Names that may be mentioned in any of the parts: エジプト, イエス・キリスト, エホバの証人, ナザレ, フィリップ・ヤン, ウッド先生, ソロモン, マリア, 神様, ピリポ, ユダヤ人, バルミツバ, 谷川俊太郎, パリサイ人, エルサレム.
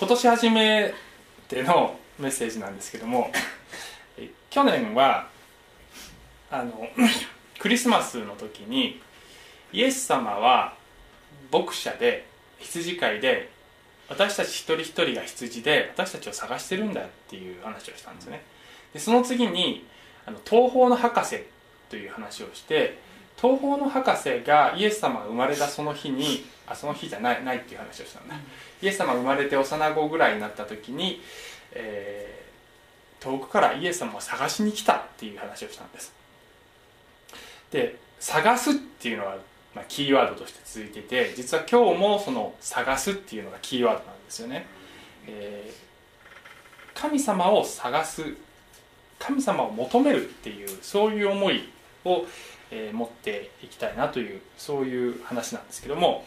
今年初めてのメッセージなんですけども、去年はクリスマスの時にイエス様は牧者で羊飼いで、私たち一人一人が羊で私たちを探してるんだっていう話をしたんですね。でその次に東方の博士という話をして、東方の博士がイエス様が生まれたその日にその日じゃないっていう話をしたんだ。イエス様が生まれて幼子ぐらいになった時に、遠くからイエス様を探しに来たっていう話をしたんです。で探すっていうのはキーワードとして続いてて、実は今日もその探すっていうのがキーワードなんですよね。神様を探す、神様を求めるっていう、そういう思いを、持っていきたいなという、そういう話なんですけども、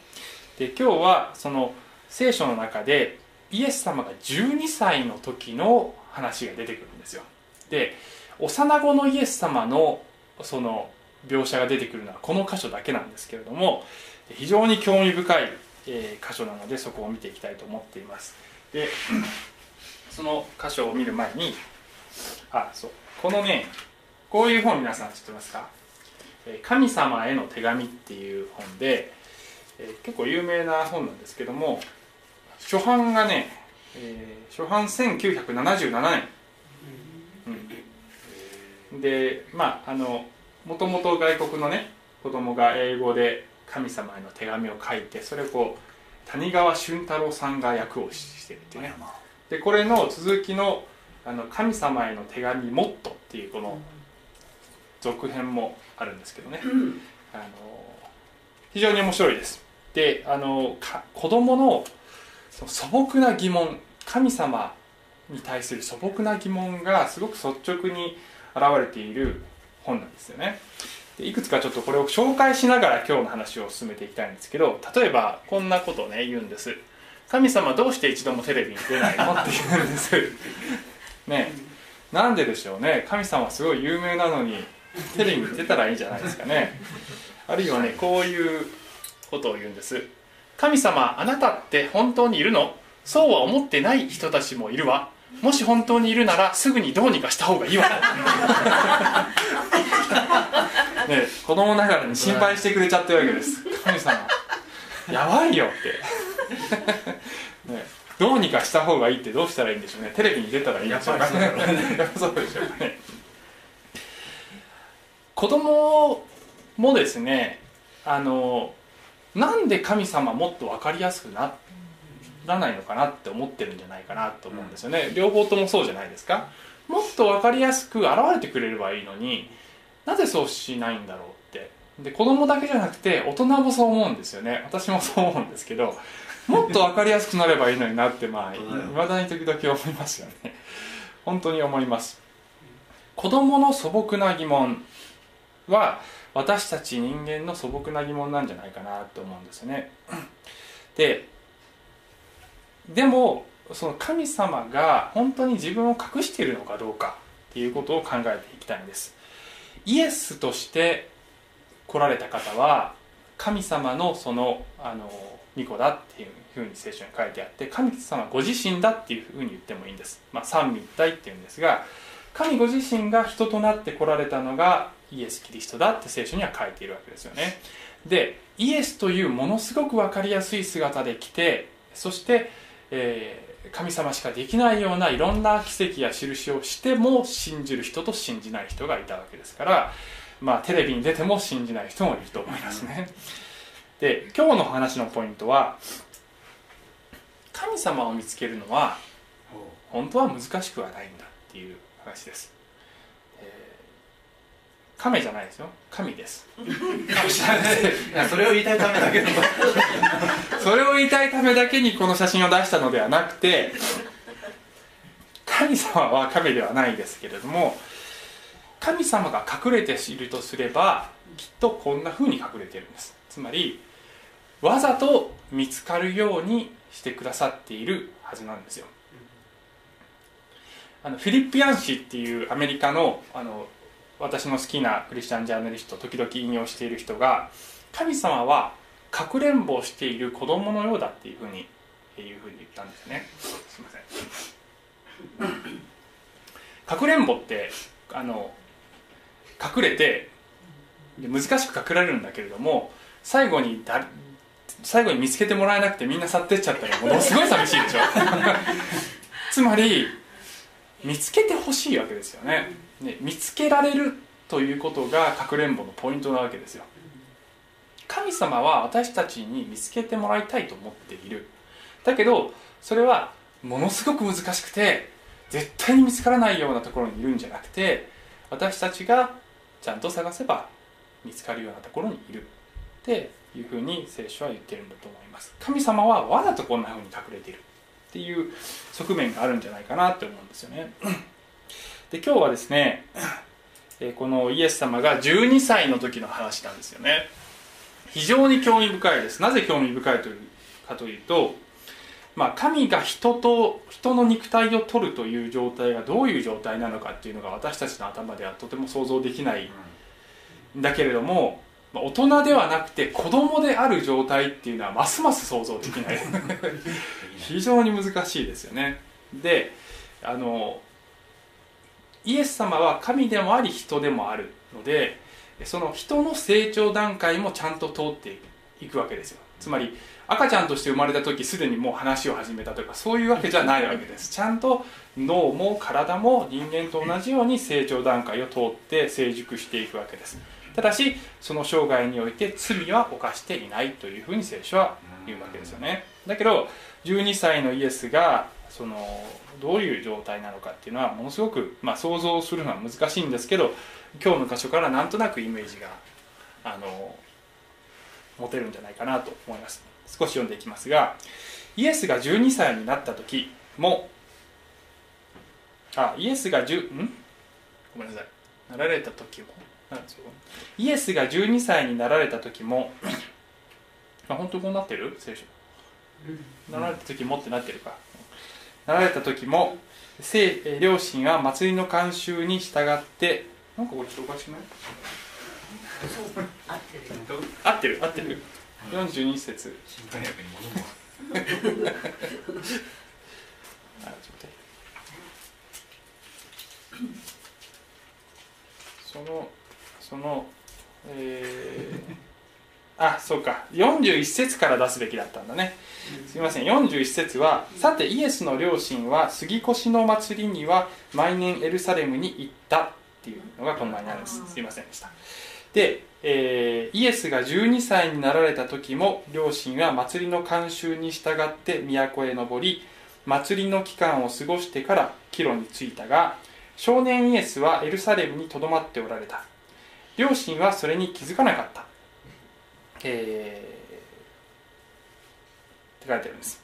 で今日はその聖書の中でイエス様が12歳の時の話が出てくるんですよ。で幼子のイエス様のその描写が出てくるのはこの箇所だけなんですけれども、非常に興味深い箇所なので、そこを見ていきたいと思っています。でその箇所を見る前に、このね、こういう本皆さん知ってますか？神様への手紙っていう本で、結構有名な本なんですけども、初版がね、初版1977年、でもともと外国のね子供が英語で神様への手紙を書いて、それをこう谷川俊太郎さんが訳をしてるっていうね。でこれの続きの神様への手紙モットっていうこの続編もあるんですけどね、非常に面白いです。で子供の素朴な疑問、神様に対する素朴な疑問がすごく率直に表れている本なんですよね。でいくつかちょっとこれを紹介しながら今日の話を進めていきたいんですけど、例えばこんなことをね言うんです。神様どうして一度もテレビに出ないのって言うんですね。なんででしょうね。神様すごい有名なのにテレビに出たらいいじゃないですかね。あるいはね、こういうことを言うんです。神様あなたって本当にいるの？そうは思ってない人たちもいるわ。もし本当にいるならすぐにどうにかした方がいいわね、子供ながらに心配してくれちゃってるわけです。神様やばいよって、ね、どうにかした方がいいってどうしたらいいんでしょうね。テレビに出たらいいんでしょうかね。やっぱそうでしょうね。子供もですね、なんで神様もっと分かりやすくならないのかなって思ってるんじゃないかなと思うんですよね、両方ともそうじゃないですか。もっと分かりやすく現れてくれればいいのに、なぜそうしないんだろうって。で子供だけじゃなくて大人もそう思うんですよね。私もそう思うんですけど、もっと分かりやすくなればいいのになって、未だに時々思いますよね。本当に思います。子供の素朴な疑問は私たち人間の素朴な疑問なんじゃないかなと思うんですよね。でもその神様が本当に自分を隠しているのかどうかっていうことを考えていきたいんです。イエスとして来られた方は神様のその御子だっていうふうに聖書に書いてあって、神様ご自身だっていうふうに言ってもいいんです。三位一体っていうんですが、神ご自身が人となって来られたのがイエス・キリストだって聖書には書いているわけですよね。でイエスというものすごく分かりやすい姿で来て、そして、神様しかできないようないろんな奇跡や印をしても信じる人と信じない人がいたわけですから、テレビに出ても信じない人もいると思いますね。で今日の話のポイントは、神様を見つけるのは本当は難しくはないんだっていう話です。亀じゃないですよ、神です。それを言いたいためだけのそれを言いたいためだけにこの写真を出したのではなくて、神様は神ではないですけれども、神様が隠れているとすればきっとこんな風に隠れているんです。つまりわざと見つかるようにしてくださっているはずなんですよ。フィリップ・ヤン氏っていうアメリカの私の好きなクリスチャンジャーナリスト、時々引用している人が、神様はかくれんぼをしている子供のようだっていうふうにっていうふうに言ったんですね。すみません。かくれんぼって隠れて難しく隠れるんだけれども、最後に見つけてもらえなくてみんな去ってっちゃったらものすごい寂しいでしょつまり見つけてほしいわけですよね。見つけられるということがかくれんぼのポイントなわけですよ。神様は私たちに見つけてもらいたいと思っている。だけどそれはものすごく難しくて絶対に見つからないようなところにいるんじゃなくて、私たちがちゃんと探せば見つかるようなところにいるっていうふうに聖書は言ってるんだと思います。神様はわざとこんなふうに隠れているっていう側面があるんじゃないかなって思うんですよね。で、今日はですね、このイエス様が12歳の時の話なんですよね。非常に興味深いです。なぜ興味深いかというと、神が人の肉体を取るという状態がどういう状態なのかっていうのが私たちの頭ではとても想像できないんだけれども、大人ではなくて子供である状態っていうのはますます想像できない非常に難しいですよね。で、イエス様は神でもあり人でもあるので、その人の成長段階もちゃんと通っていくわけですよ。つまり赤ちゃんとして生まれた時すでにもう話を始めたとかそういうわけじゃないわけです。ちゃんと脳も体も人間と同じように成長段階を通って成熟していくわけです。ただしその生涯において罪は犯していないというふうに聖書は言うわけですよね。だけど12歳のイエスがどういう状態なのかっていうのはものすごく、想像するのは難しいんですけど、今日の箇所からなんとなくイメージが持てるんじゃないかなと思います。少し読んでいきますが、イエスが12歳になられた時も本当にこうなってる？聖書。なられた時もってなってるか。なられた時も両親は祭りの慣習に従って、なんかこれ人おかしくない？合ってる。42節。新大学に戻るわ。41節から出すべきだったんだね。すみません。41節は、さてイエスの両親は杉越の祭りには毎年エルサレムに行ったっていうのがこの前にあるんです。すみませんでした。で、イエスが12歳になられた時も両親は祭りの慣習に従って都へ登り、祭りの期間を過ごしてから帰路に着いたが、少年イエスはエルサレムにとどまっておられた。両親はそれに気づかなかった、って書いてあるんです。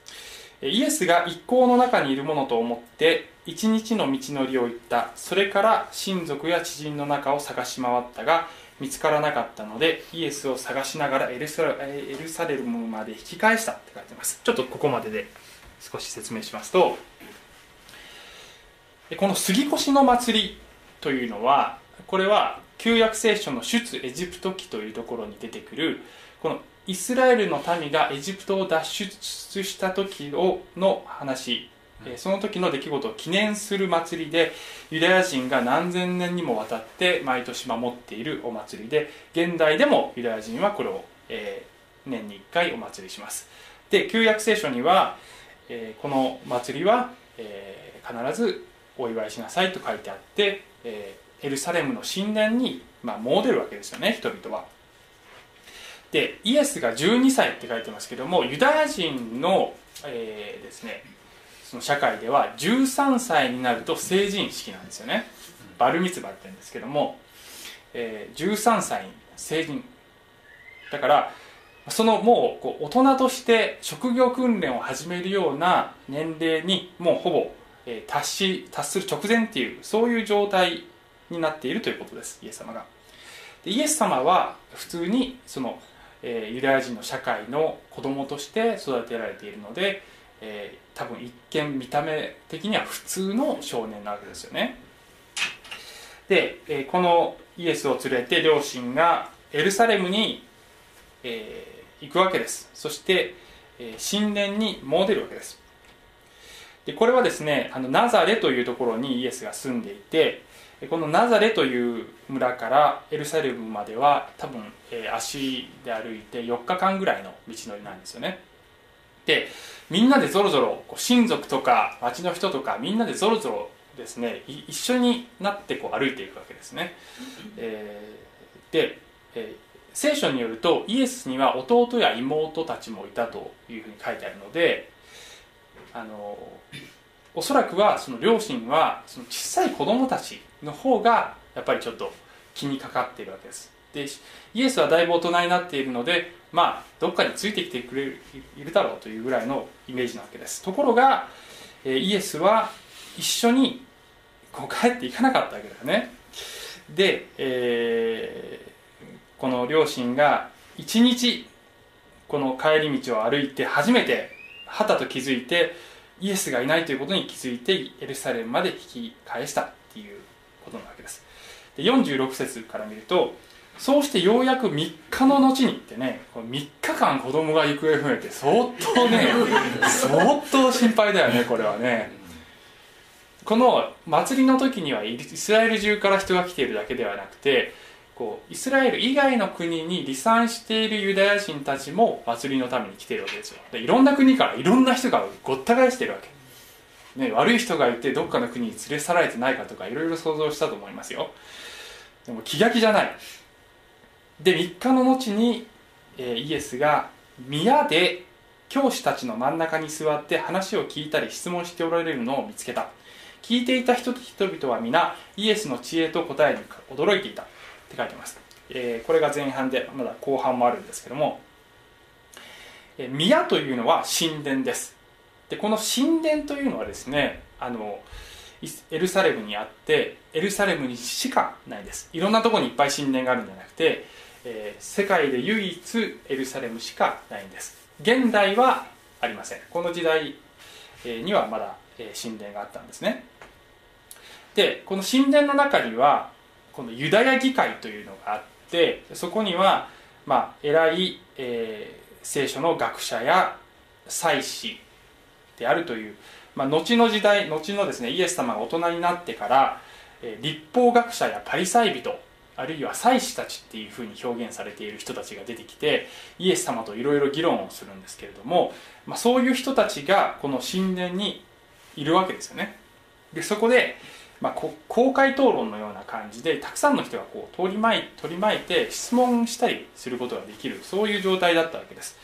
イエスが一行の中にいるものと思って一日の道のりを行った。それから親族や知人の中を探し回ったが見つからなかったので、イエスを探しながらエルサレムまで引き返したって書いてます。ちょっとここまでで少し説明しますと、この杉越の祭りというのは、これは旧約聖書の出エジプト記というところに出てくる、このイスラエルの民がエジプトを脱出した時の話、その時の出来事を記念する祭りで、ユダヤ人が何千年にもわたって毎年守っているお祭りで、現代でもユダヤ人はこれを年に1回お祭りします。で、旧約聖書にはこの祭りは必ずお祝いしなさいと書いてあって、エルサレムの神殿に詣でるわけですよね、人々は。で、イエスが12歳って書いてますけども、ユダヤ人の、その社会では13歳になると成人式なんですよね。バルミツバって言うんですけども、13歳成人だから、もう大人として職業訓練を始めるような年齢にもうほぼ達する直前っていう、そういう状態になっているということです。イエス様がイエス様は普通にユダヤ人の社会の子供として育てられているので、多分一見見た目的には普通の少年なわけですよね。で、このイエスを連れて両親がエルサレムに行くわけです。そして神殿に戻るわけです。でこれはですね、ナザレというところにイエスが住んでいて、このナザレという村からエルサレムまでは多分足で歩いて4日間ぐらいの道のりなんですよね。でみんなでぞろぞろ、親族とか町の人とかみんなでぞろぞろですね、一緒になって歩いていくわけですね。で、聖書によるとイエスには弟や妹たちもいたというふうに書いてあるので、おそらくはその両親はその小さい子供たちの方がやっぱりちょっと気にかかっているわけです。でイエスはだいぶ大人になっているので、まあどっかについてきてくれるいるだろうというぐらいのイメージなわけです。ところがイエスは一緒に帰っていかなかったわけですね。で、この両親が一日この帰り道を歩いて初めてはたと気づいて、イエスがいないということに気づいてエルサレムまで引き返したっていうことなわけです。で46節から見ると、そうしてようやく3日の後にってね、3日間子供が行方不明って相当ね相当心配だよね、これはね。この祭りの時にはイスラエル中から人が来ているだけではなくて、イスラエル以外の国に離散しているユダヤ人たちも祭りのために来ているわけですよ。でいろんな国からいろんな人がごった返しているわけ、ね、悪い人がいてどっかの国に連れ去られてないかとかいろいろ想像したと思いますよ。でも気が気じゃない。で3日の後に、イエスが宮で教師たちの真ん中に座って話を聞いたり質問しておられるのを見つけた。聞いていた人々は皆イエスの知恵と答えに驚いていたって書いてます、これが前半でまだ後半もあるんですけども、宮というのは神殿です。でこの神殿というのはですね、エルサレムにあってエルサレムにしかないです。いろんなところにいっぱい神殿があるんじゃなくて、世界で唯一エルサレムしかないんです。現代はありません。この時代にはまだ神殿があったんですね。でこの神殿の中にはこのユダヤ議会というのがあって、そこには、偉い、聖書の学者や祭司であるという、後の時代後のですね、イエス様が大人になってから、立法学者やパリサイ人あるいは祭司たちっていうふうに表現されている人たちが出てきて、イエス様といろいろ議論をするんですけれども、そういう人たちがこの神殿にいるわけですよね。でそこで、公開討論のような感じでたくさんの人が取り巻いて質問したりすることができる、そういう状態だったわけです。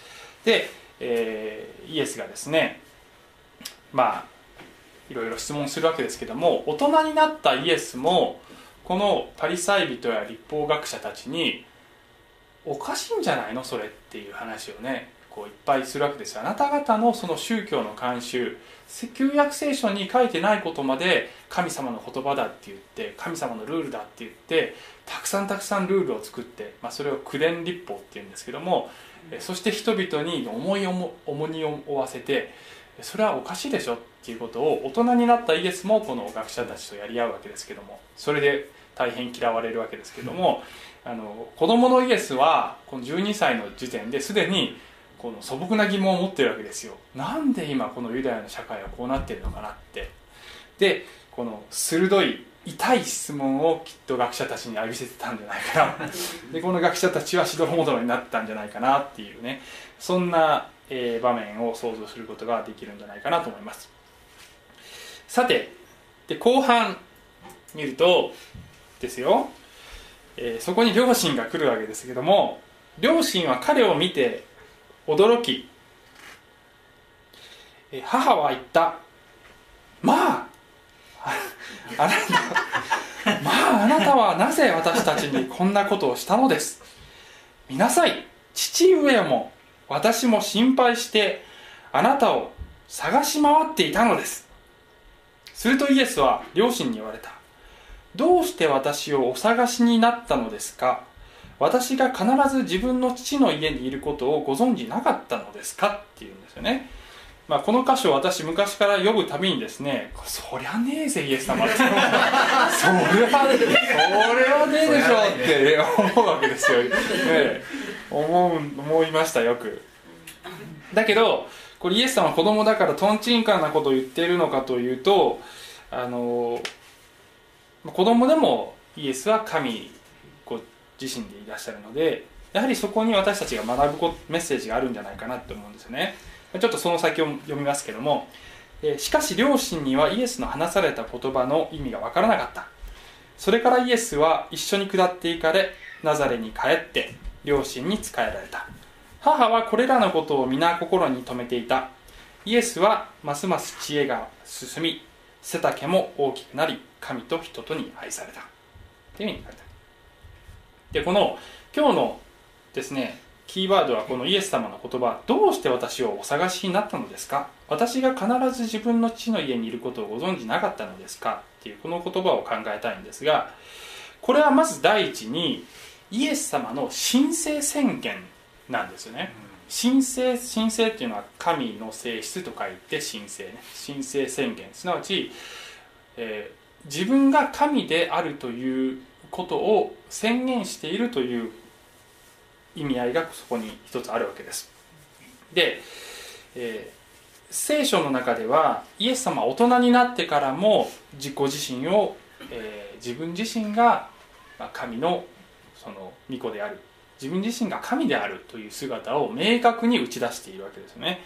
で、イエスがですね、いろいろ質問するわけですけども、大人になったイエスもこのパリサイ人や立法学者たちにおかしいんじゃないのそれっていう話をねいっぱいするわけですよ。あなた方のその宗教の慣習、旧約聖書に書いてないことまで神様の言葉だって言って、神様のルールだって言って、たくさんルールを作って、それを口伝立法っていうんですけども、そして人々に重荷を負わせて、それはおかしいでしょっていうことを大人になったイエスもこの学者たちとやり合うわけですけども、それで大変嫌われるわけですけども、子供のイエスはこの12歳の時点ですでにこの素朴な疑問を持っているわけですよ。なんで今このユダヤの社会はこうなっているのかなって。でこの鋭い痛い質問をきっと学者たちに浴びせてたんじゃないかなでこの学者たちはしどろもどろになったんじゃないかなっていうね、そんな、場面を想像することができるんじゃないかなと思います。さてで後半見るとですよ、そこに両親が来るわけですけども、両親は彼を見て驚き、母は言った。あなたはなぜ私たちにこんなことをしたのです。見なさい、父上も私も心配してあなたを探し回っていたのです。するとイエスは両親に言われた。どうして私をお探しになったのですか。私が必ず自分の父の家にいることをご存じなかったのですかっていうんですよね。この箇所を私昔から読むたびにですね、そりゃねえぜイエス様ってそれはねえでしょうって思うわけですよ、思いましたよく。だけどこれイエス様は子供だからとんちんかんなことを言っているのかというと、子供でもイエスは神ご自身でいらっしゃるので、やはりそこに私たちが学ぶメッセージがあるんじゃないかなと思うんですよね。ちょっとその先を読みますけども、しかし両親にはイエスの話された言葉の意味が分からなかった。それからイエスは一緒に下って行かれ、ナザレに帰って両親に仕えられた。母はこれらのことを皆心に留めていた。イエスはますます知恵が進み、背丈も大きくなり、神と人とに愛されたというふうに書いてある。で、この今日のですね、キーワードはこのイエス様の言葉、どうして私をお探しになったのですか、私が必ず自分の父の家にいることをご存じなかったのですかっていうこの言葉を考えたいんですが、これはまず第一にイエス様の神性宣言なんですよね。神性っていうのは神の性質と書いて神性ね、神性宣言、すなわち、自分が神であるということを宣言しているという意味合いがそこに一つあるわけです。で、聖書の中ではイエス様は大人になってからも自身を、自分自身が神のその御子である、自分自身が神であるという姿を明確に打ち出しているわけですね。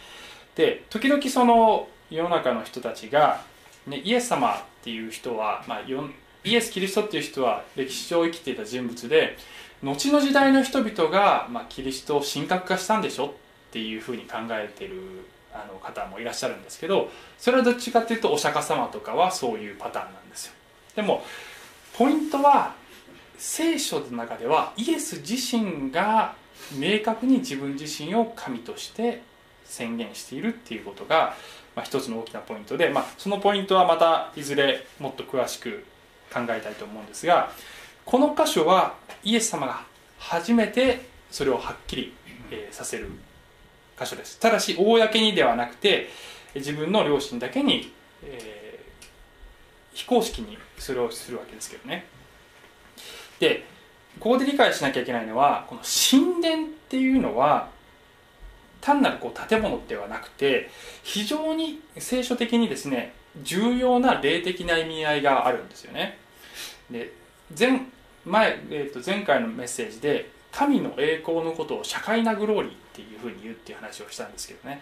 で、時々その世の中の人たちが、ね、イエス様っていう人は、イエス・キリストっていう人は歴史上生きていた人物で、後の時代の人々が、キリストを神格化したんでしょっていうふうに考えている方もいらっしゃるんですけど、それはどっちかっていうとお釈迦様とかはそういうパターンなんですよ。でもポイントは聖書の中ではイエス自身が明確に自分自身を神として宣言しているっていうことが、一つの大きなポイントで、そのポイントはまたいずれもっと詳しく考えたいと思うんですが、この箇所はイエス様が初めてそれをはっきりさせる箇所です。ただし公にではなくて自分の両親だけに、非公式にそれをするわけですけどね。で、ここで理解しなきゃいけないのは、この神殿っていうのは単なる建物ではなくて、非常に聖書的にですね、重要な霊的な意味合いがあるんですよね。で、前回のメッセージで神の栄光のことを社会なグローリーっていうふうに言うっていう話をしたんですけどね、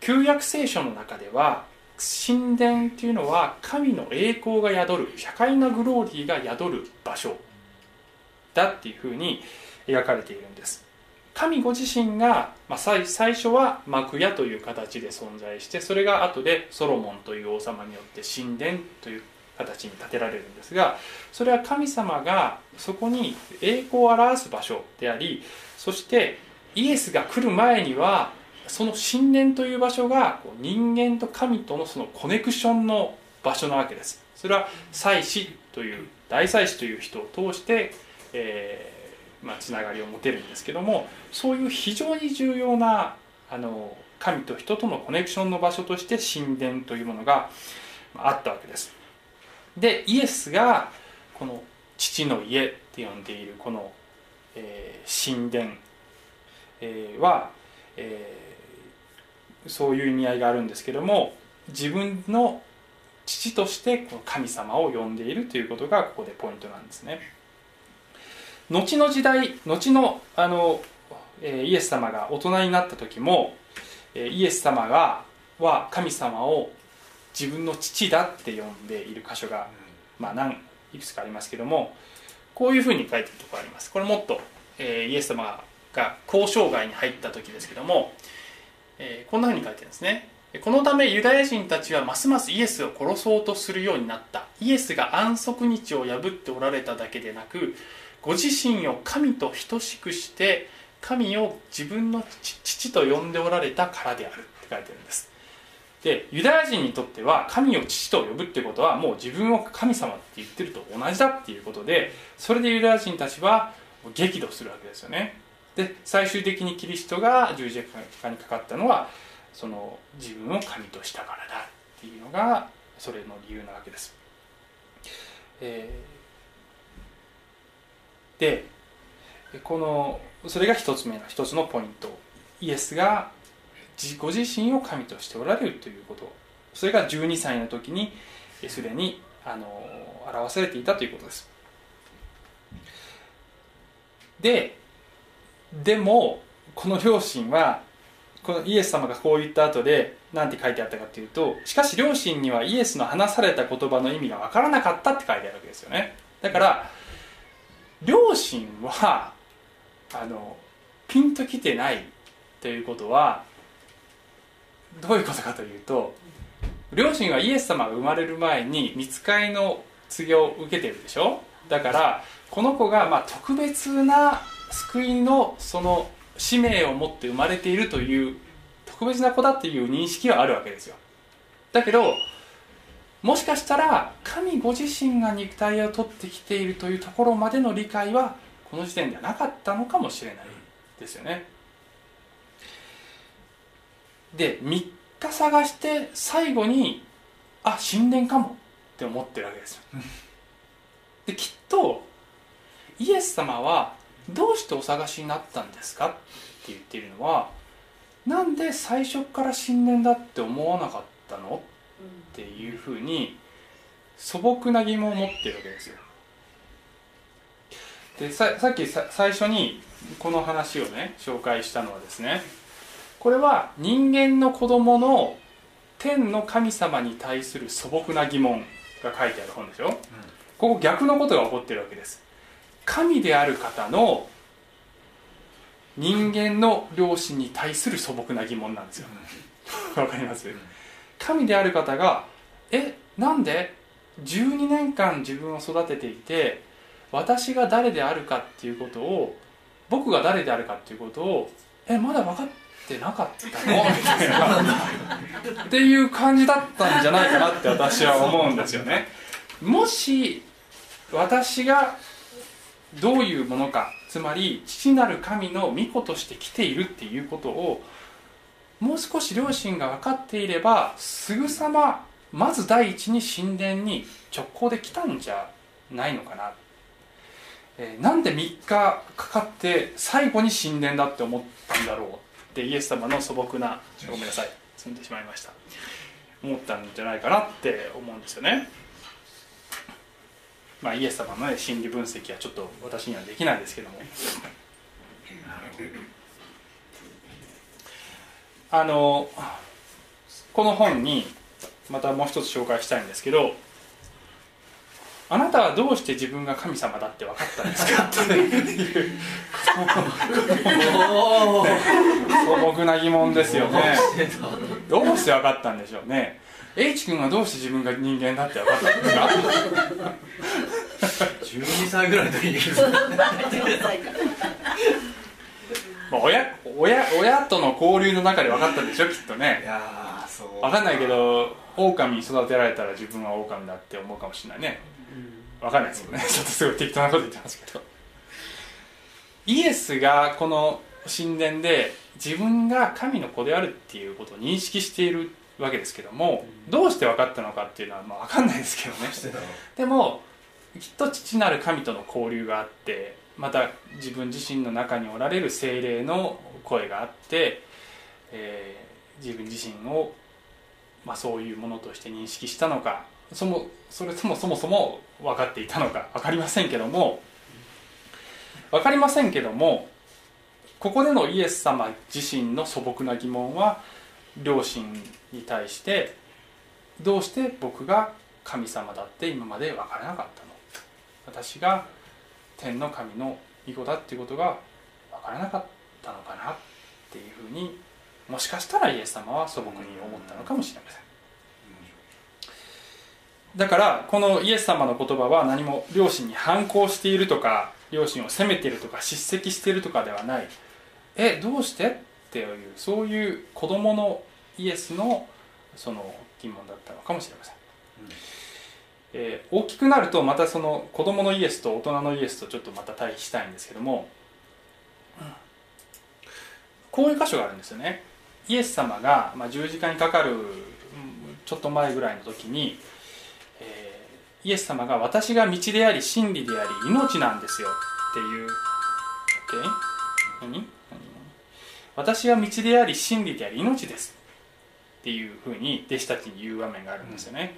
旧約聖書の中では神殿っていうのは神の栄光が宿る、社会なグローリーが宿る場所だっていうふうに描かれているんです。神ご自身が、最初は幕屋という形で存在して、それが後でソロモンという王様によって神殿という形に建てられるんですが、それは神様がそこに栄光を表す場所であり、そしてイエスが来る前にはその神殿という場所が人間と神とのそのコネクションの場所なわけです。それは祭司という大祭司という人を通して、つながりを持てるんですけども、そういう非常に重要な神と人とのコネクションの場所として神殿というものがあったわけです。で、イエスがこの父の家って呼んでいるこの、神殿、は、そういう意味合いがあるんですけども、自分の父としてこの神様を呼んでいるということがここでポイントなんですね。後の時代、イエス様が大人になった時も、イエス様は神様を自分の父だって呼んでいる箇所が、いくつかありますけども、こういうふうに書いてるところがあります。これもっと、イエス様が交渉外に入った時ですけども、こんなふうに書いてるんですね。このためユダヤ人たちはますますイエスを殺そうとするようになった。イエスが安息日を破っておられただけでなく、ご自身を神と等しくして神を自分の父と呼んでおられたからであるって書いてるんです。で、ユダヤ人にとっては神を父と呼ぶってことはもう自分を神様って言ってると同じだっていうことで、それでユダヤ人たちは激怒するわけですよね。で、最終的にキリストが十字架にかかったのはその自分を神としたからだっていうのがそれの理由なわけです。で、それが一つ目のポイント。イエスがご自身を神としておられるということ、それが12歳の時にすでに表されていたということです。でもこの両親はこのイエス様がこう言った後で何て書いてあったかというと、しかし両親にはイエスの話された言葉の意味が分からなかったって書いてあるわけですよね。だから両親はピンときてないということはどういうことかというと、両親はイエス様が生まれる前に御使いの告げを受けてるでしょ。だからこの子が特別な救いのその使命を持って生まれているという特別な子だという認識はあるわけですよ。だけどもしかしたら神ご自身が肉体を取ってきているというところまでの理解はこの時点ではなかったのかもしれないですよね。で、3日探して最後に神殿かもって思ってるわけですよ。で、きっとイエス様はどうしてお探しになったんですかって言っているのは、なんで最初から神殿だって思わなかったのっていうふうに素朴な疑問を持っているわけですよ。で、最初にこの話をね紹介したのはですね、これは人間の子供の天の神様に対する素朴な疑問が書いてある本でしょ。ここ逆のことが起こっているわけです。神である方の人間の良心に対する素朴な疑問なんですよ。わかります？神である方がなんで12年間自分を育てていて、私が誰であるかっていうことを、僕が誰であるかっていうことをまだ分かってなかったのみたいなっていう感じだったんじゃないかなって私は思うんですよね。もし私がどういうものか、つまり父なる神の御子として来ているっていうことをもう少し両親が分かっていれば、すぐさままず第一に神殿に直行で来たんじゃないのかな。なんで3日かかって最後に神殿だって思ったんだろうってイエス様の素朴な、ごめんなさい、積んでしまいました、思ったんじゃないかなって思うんですよね。イエス様の心理分析はちょっと私にはできないですけども、この本にまたもう一つ紹介したいんですけど、あなたはどうして自分が神様だって分かったんですかっていう素朴な疑問ですよね。どうして分かったんでしょうね。H 君はどうして自分が人間だって分かったんですか？12歳ぐらいの時に親との交流の中で分かったんでしょ、きっとね。いやそう分かんないけど、狼に育てられたら自分は狼だって思うかもしれないね。分かんないですよね。ちょっとすごい適当なこと言ってますけど、イエスがこの神殿で自分が神の子であるっていうことを認識しているわけですけども、どうして分かったのかっていうのは分かんないですけどね。でもきっと父なる神との交流があって、また自分自身の中におられる聖霊の声があって、自分自身を、そういうものとして認識したのか、それともそもそも分かっていたのか分かりませんけども、ここでのイエス様自身の素朴な疑問は、両親に対してどうして僕が神様だって今まで分からなかったの、私が天の神の御子だっていうことが分からなかったのかなっていうふうに、もしかしたらイエス様は素朴に思ったのかもしれません。だからこのイエス様の言葉は何も両親に反抗しているとか、両親を責めているとか、叱責しているとかではない。どうしてっていう、そういう子供のイエスのその疑問だったのかもしれません。大きくなるとまたその子供のイエスと大人のイエスとちょっとまた対比したいんですけども、こういう箇所があるんですよね。イエス様が十字架にかかるちょっと前ぐらいの時に、イエス様が私が道であり真理であり命なんですよっていう、何私は道であり真理であり命ですっていうふうに弟子たちに言う場面があるんですよね。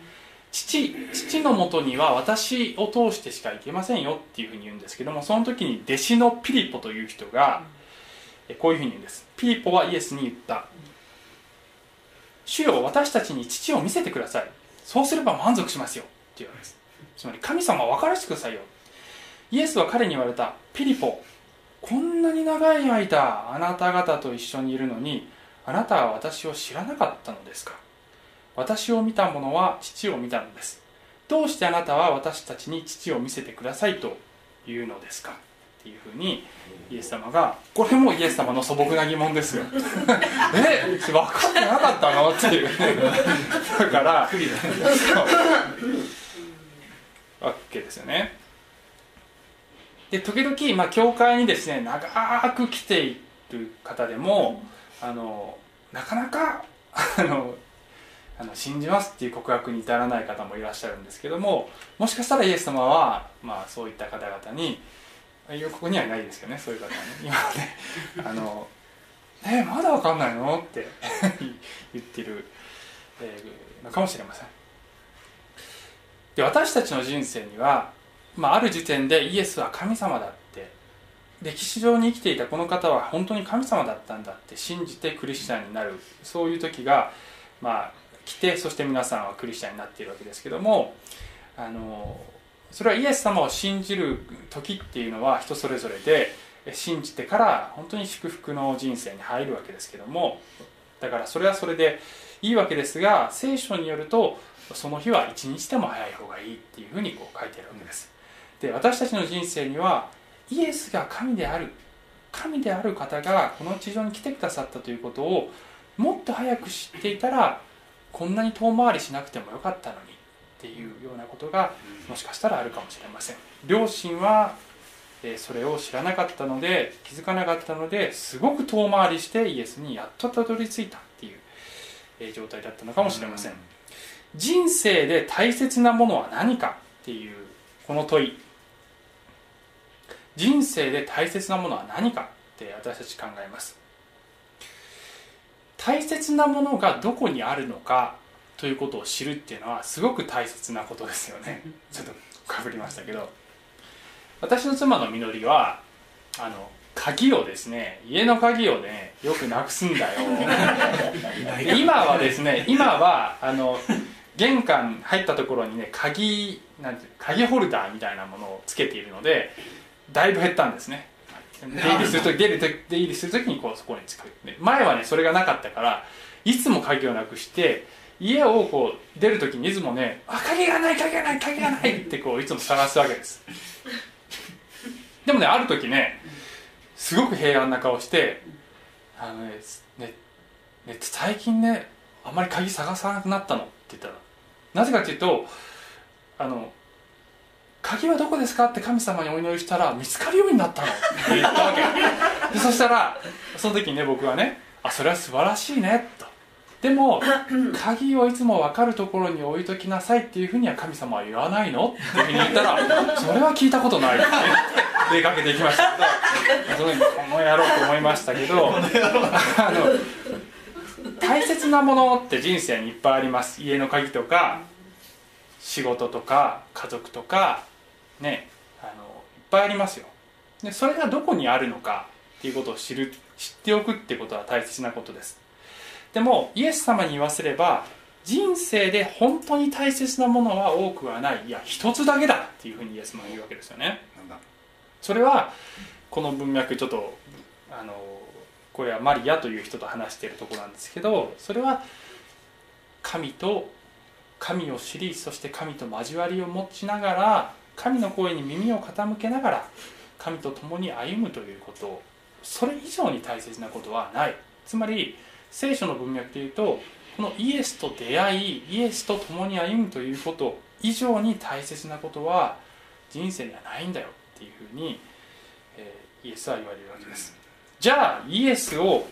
父のもとには私を通してしか行けませんよっていうふうに言うんですけども、その時に弟子のピリポという人がこういうふうに言うんです。ピリポはイエスに言った。主よ、私たちに父を見せてください。そうすれば満足しますよって言うんです。つまり神様を分からせてくださいよ。イエスは彼に言われた。ピリポ、こんなに長い間あなた方と一緒にいるのにあなたは私を知らなかったのですか。私を見た者は父を見たのです。どうしてあなたは私たちに父を見せてくださいというのですかっていうふうにイエス様が、これもイエス様の素朴な疑問ですよえ、分かってなかったのっていうだからわけですよね。で時々、教会にですね長く来ている方でもなかなか信じますっていう告白に至らない方もいらっしゃるんですけども、もしかしたらイエス様は、そういった方々に、ここにはいないですけどね、そういう方はね、今はねまだ分かんないのって言ってるのかもしれません。で私たちの人生には、ある時点でイエスは神様だって、歴史上に生きていたこの方は本当に神様だったんだって信じてクリスチャンになる、そういう時が来て、そして皆さんはクリスチャンになっているわけですけども、それはイエス様を信じる時っていうのは人それぞれで、信じてから本当に祝福の人生に入るわけですけども、だからそれはそれでいいわけですが、聖書によるとその日は一日でも早い方がいいっていうふうに書いてあるわけです。で私たちの人生にはイエスが神である方がこの地上に来てくださったということをもっと早く知っていたらこんなに遠回りしなくてもよかったのにっていうようなことがもしかしたらあるかもしれません。両親はそれを知らなかったので、気づかなかったので、すごく遠回りしてイエスにやっとたどり着いたっていう状態だったのかもしれません。人生で大切なものは何かっていうこの問い、人生で大切なものは何かって私たち考えます。大切なものがどこにあるのかということを知るっていうのはすごく大切なことですよね。ちょっとかぶりましたけど、私の妻のみのりは鍵をですね、家の鍵をねよくなくすんだよ今は玄関入ったところにね鍵ホルダーみたいなものをつけているのでだいぶ減ったんですね。出入りするときにそこに使う。前はねそれがなかったからいつも鍵をなくして家を出るときにいつもね、鍵がないっていつも探すわけです。でもねあるときねすごく平安な顔して最近ねあんまり鍵探さなくなったのって言ったら、なぜかというと鍵はどこですかって神様にお祈りしたら見つかるようになったのって言ったわけで、そしたらその時にね僕はね、それは素晴らしいねと、でも鍵をいつも分かるところに置いときなさいっていうふうには神様は言わないのっていうふうに言ったらそれは聞いたことないって出かけていきましたけど、その時この野郎と思いましたけど大切なものって人生にいっぱいあります。家の鍵とか仕事とか家族とかね、いっぱいありますよ。でそれがどこにあるのかっていうことを知っておくってことは大切なことです。でもイエス様に言わせれば人生で本当に大切なものは多くはない、いや一つだけだっていうふうにイエス様は言うわけですよね。なんだそれはこの文脈、ちょっとこれはマリアという人と話しているところなんですけど、それは神を知り、そして神と交わりを持ちながら神の声に耳を傾けながら神と共に歩むということ、それ以上に大切なことはない。つまり聖書の文脈でいうとこのイエスと出会い、イエスと共に歩むということ以上に大切なことは人生にはないんだよっていうふうに、イエスは言われるわけです。じゃあイエスを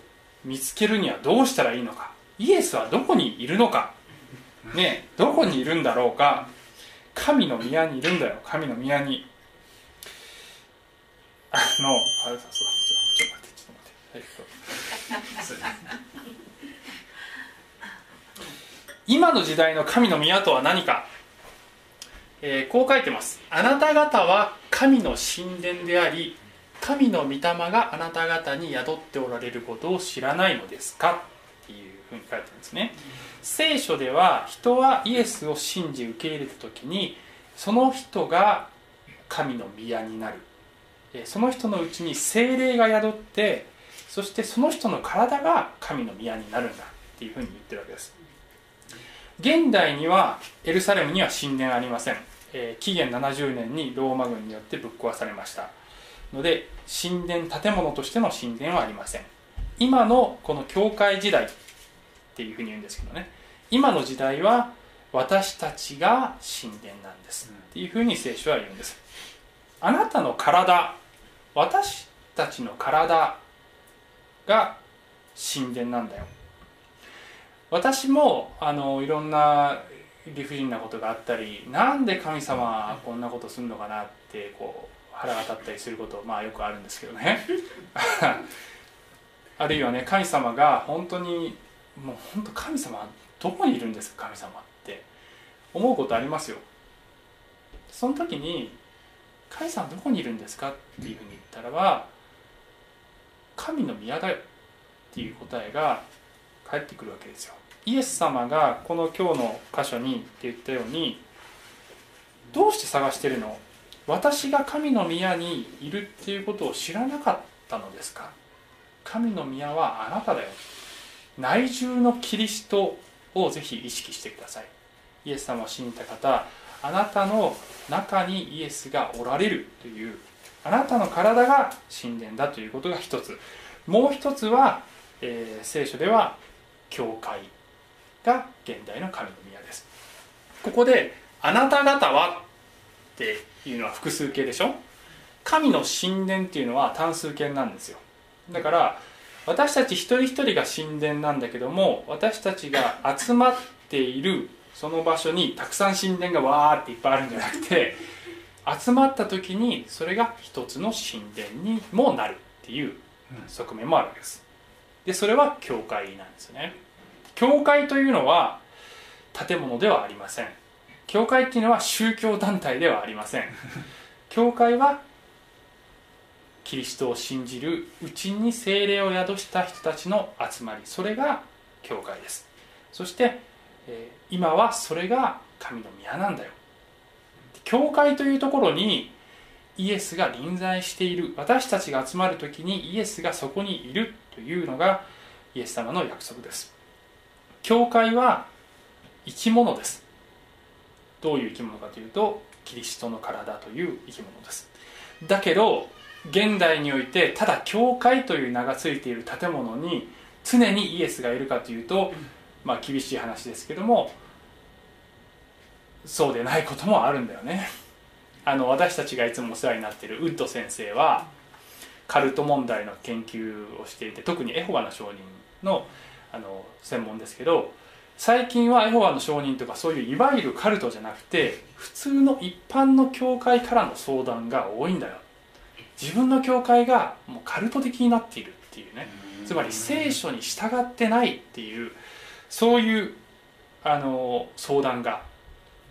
見つけるにはどうしたらいいのか、イエスはどこにいるのかね、どこにいるんだろうか。神の宮にいるんだよ、神の宮に。あれそうだ、ちょっと待って。今の時代の神の宮とは何か、こう書いてます。あなた方は神の神殿であり、神の御霊があなた方に宿っておられることを知らないのですか、っていうふうに書いてあるんですね。聖書では、人はイエスを信じ受け入れた時に、その人が神の宮になる、その人のうちに聖霊が宿って、そしてその人の体が神の宮になるんだっていうふうに言ってるわけです。現代にはエルサレムには神殿ありません。紀元70年にローマ軍によってぶっ壊されましたので、神殿、建物としての神殿はありません。今のこの教会時代っていうふうに言うんですけどね、今の時代は私たちが神殿なんですっていうふうに聖書は言うんです。あなたの体、私たちの体が神殿なんだよ。私もいろんな理不尽なことがあったり、なんで神様はこんなことするのかなってこう腹が立ったりすること、まあよくあるんですけどねあるいはね、神様が本当にもう本当、神様はどこにいるんですか、神様って思うことありますよ。その時に神様はどこにいるんですかっていうふうに言ったらば、神の宮だよっていう答えが返ってくるわけですよ。イエス様がこの今日の箇所にって言ったように、どうして探してるの、私が神の宮にいるっていうことを知らなかったのですか、神の宮はあなただよ。内住のキリストをぜひ意識してください。イエス様を信じた方、あなたの中にイエスがおられるという、あなたの体が神殿だということが一つ。もう一つは、聖書では教会が現代の神の宮です。ここであなた方はっていうのは複数形でしょ。神の神殿っていうのは単数形なんですよ。だから私たち一人一人が神殿なんだけども、私たちが集まっているその場所にたくさん神殿がわーっていっぱいあるんじゃなくて、集まった時にそれが一つの神殿にもなるっていう側面もあるわけです。でそれは教会なんですよね。教会というのは建物ではありません。教会っていうのは宗教団体ではありません。教会はキリストを信じるうちに聖霊を宿した人たちの集まり、それが教会です。そして、今はそれが神の宮なんだよ。教会というところにイエスが臨在している、私たちが集まるときにイエスがそこにいるというのがイエス様の約束です。教会は生き物です。どういう生き物かというと、キリストの体という生き物です。だけど現代において、ただ教会という名がついている建物に常にイエスがいるかというと、まあ厳しい話ですけども、そうでないこともあるんだよね。私たちがいつもお世話になっているウッド先生はカルト問題の研究をしていて、特にエホバの証人の専門ですけど、最近はエホバの証人とかそういういわゆるカルトじゃなくて、普通の一般の教会からの相談が多いんだよ。自分の教会がもうカルト的になっているっていうね、つまり聖書に従ってないっていう、そういう相談が、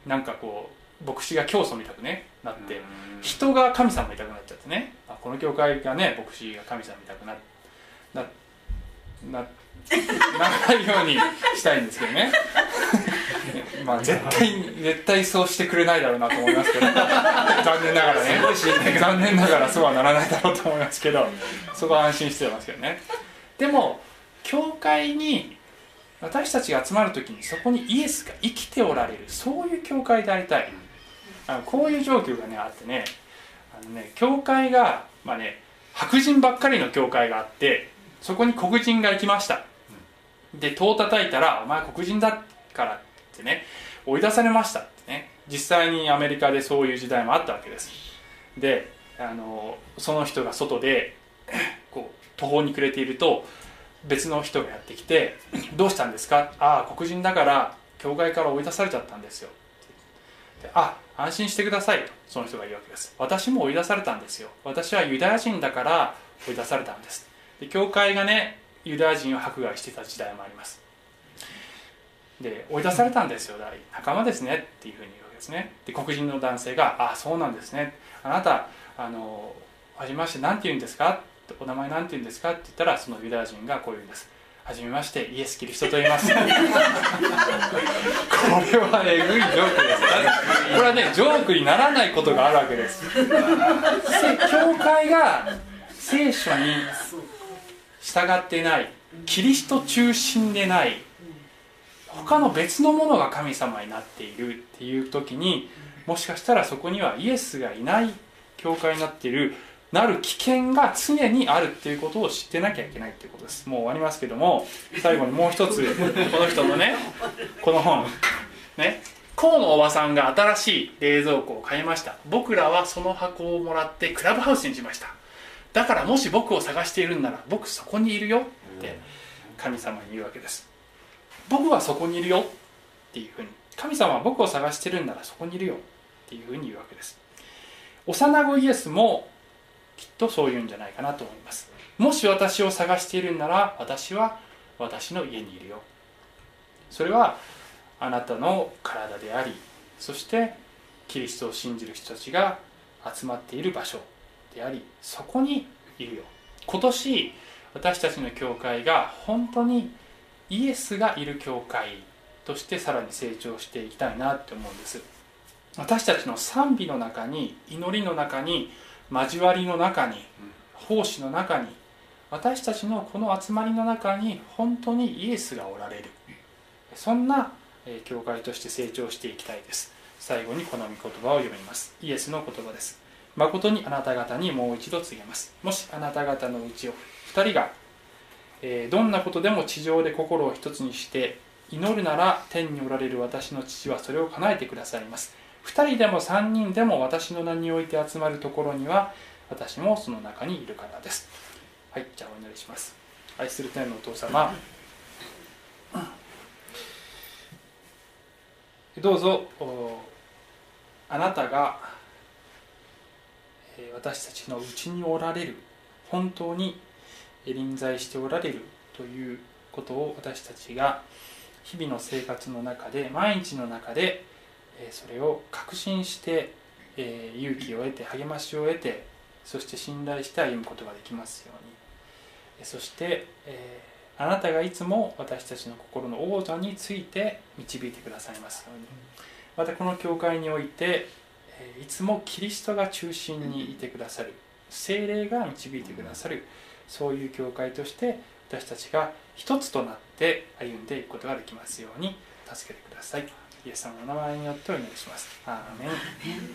なんかこう牧師が教祖みたくねなって、人が神様みたくなっちゃってね、この教会がね、牧師が神様みたくならないようにしたいんですけどねまあ絶対そうしてくれないだろうなと思いますけど残念ながらね残念ながらそうはならないだろうと思いますけど、そこは安心してますけどね。でも教会に私たちが集まるときに、そこにイエスが生きておられる、そういう教会でありたい。こういう状況がねあってね、教会が、まあね、白人ばっかりの教会があって、そこに黒人が行きました。で戸を叩いたら、お前黒人だからってね、追い出されましたってね。実際にアメリカでそういう時代もあったわけです。でその人が外でこう途方に暮れていると、別の人がやってきて、どうしたんですか、ああ黒人だから教会から追い出されちゃったんですよ、であ安心してくださいとその人が言うわけです。私も追い出されたんですよ、私はユダヤ人だから追い出されたんです。で教会がねユダヤ人を迫害していた時代もあります。で、追い出されたんですよ、仲間ですねっていうふうに言うわけですね。で、黒人の男性が、あ、そうなんですね、あなた、はじめまして何て言うんですか、お名前何て言うんですかって言ったら、そのユダヤ人がこう言うんです。はじめまして、イエス・キリストと言います。これはね、えぐいジョークです。これはね、ジョークにならないことがあるわけです。教会が聖書に従っていない、キリスト中心でない、他の別のものが神様になっているっていう時に、もしかしたらそこにはイエスがいない教会になっている、なる危険が常にあるっていうことを知ってなきゃいけないっていうことです。もう終わりますけども、最後にもう一つこの人のね、この本ね、河野おばさんが新しい冷蔵庫を買いました。僕らはその箱をもらってクラブハウスにしました。だからもし僕を探しているんなら僕そこにいるよって神様に言うわけです。僕はそこにいるよっていうふうに、神様は僕を探しているんならそこにいるよっていうふうに言うわけです。幼子イエスもきっとそういうんじゃないかなと思います。もし私を探しているんなら私は私の家にいるよ。それはあなたの体であり、そしてキリストを信じる人たちが集まっている場所であり、そこにいるよ。今年私たちの教会が本当にイエスがいる教会としてさらに成長していきたいなって思うんです。私たちの賛美の中に、祈りの中に、交わりの中に、奉仕の中に、私たちのこの集まりの中に本当にイエスがおられる、そんな教会として成長していきたいです。最後にこの御言葉を読みます。イエスの言葉です。誠にあなた方にもう一度告げます。もしあなた方のうちを2人が、どんなことでも地上で心を一つにして祈るなら、天におられる私の父はそれを叶えてくださいます。2人でも3人でも私の名において集まるところには私もその中にいるからです。はい、じゃあお祈りします。愛する天のお父様、どうぞあなたが私たちのうちにおられる、本当に臨在しておられるということを、私たちが日々の生活の中で、毎日の中でそれを確信して、勇気を得て、励ましを得て、そして信頼して歩むことができますように。そして、あなたがいつも私たちの心の王座について導いてくださいますように。またこの教会において、いつもキリストが中心にいてくださる、聖霊が導いてくださる、そういう教会として私たちが一つとなって歩んでいくことができますように助けてください。イエス様の名前によってお祈りします。アーメン。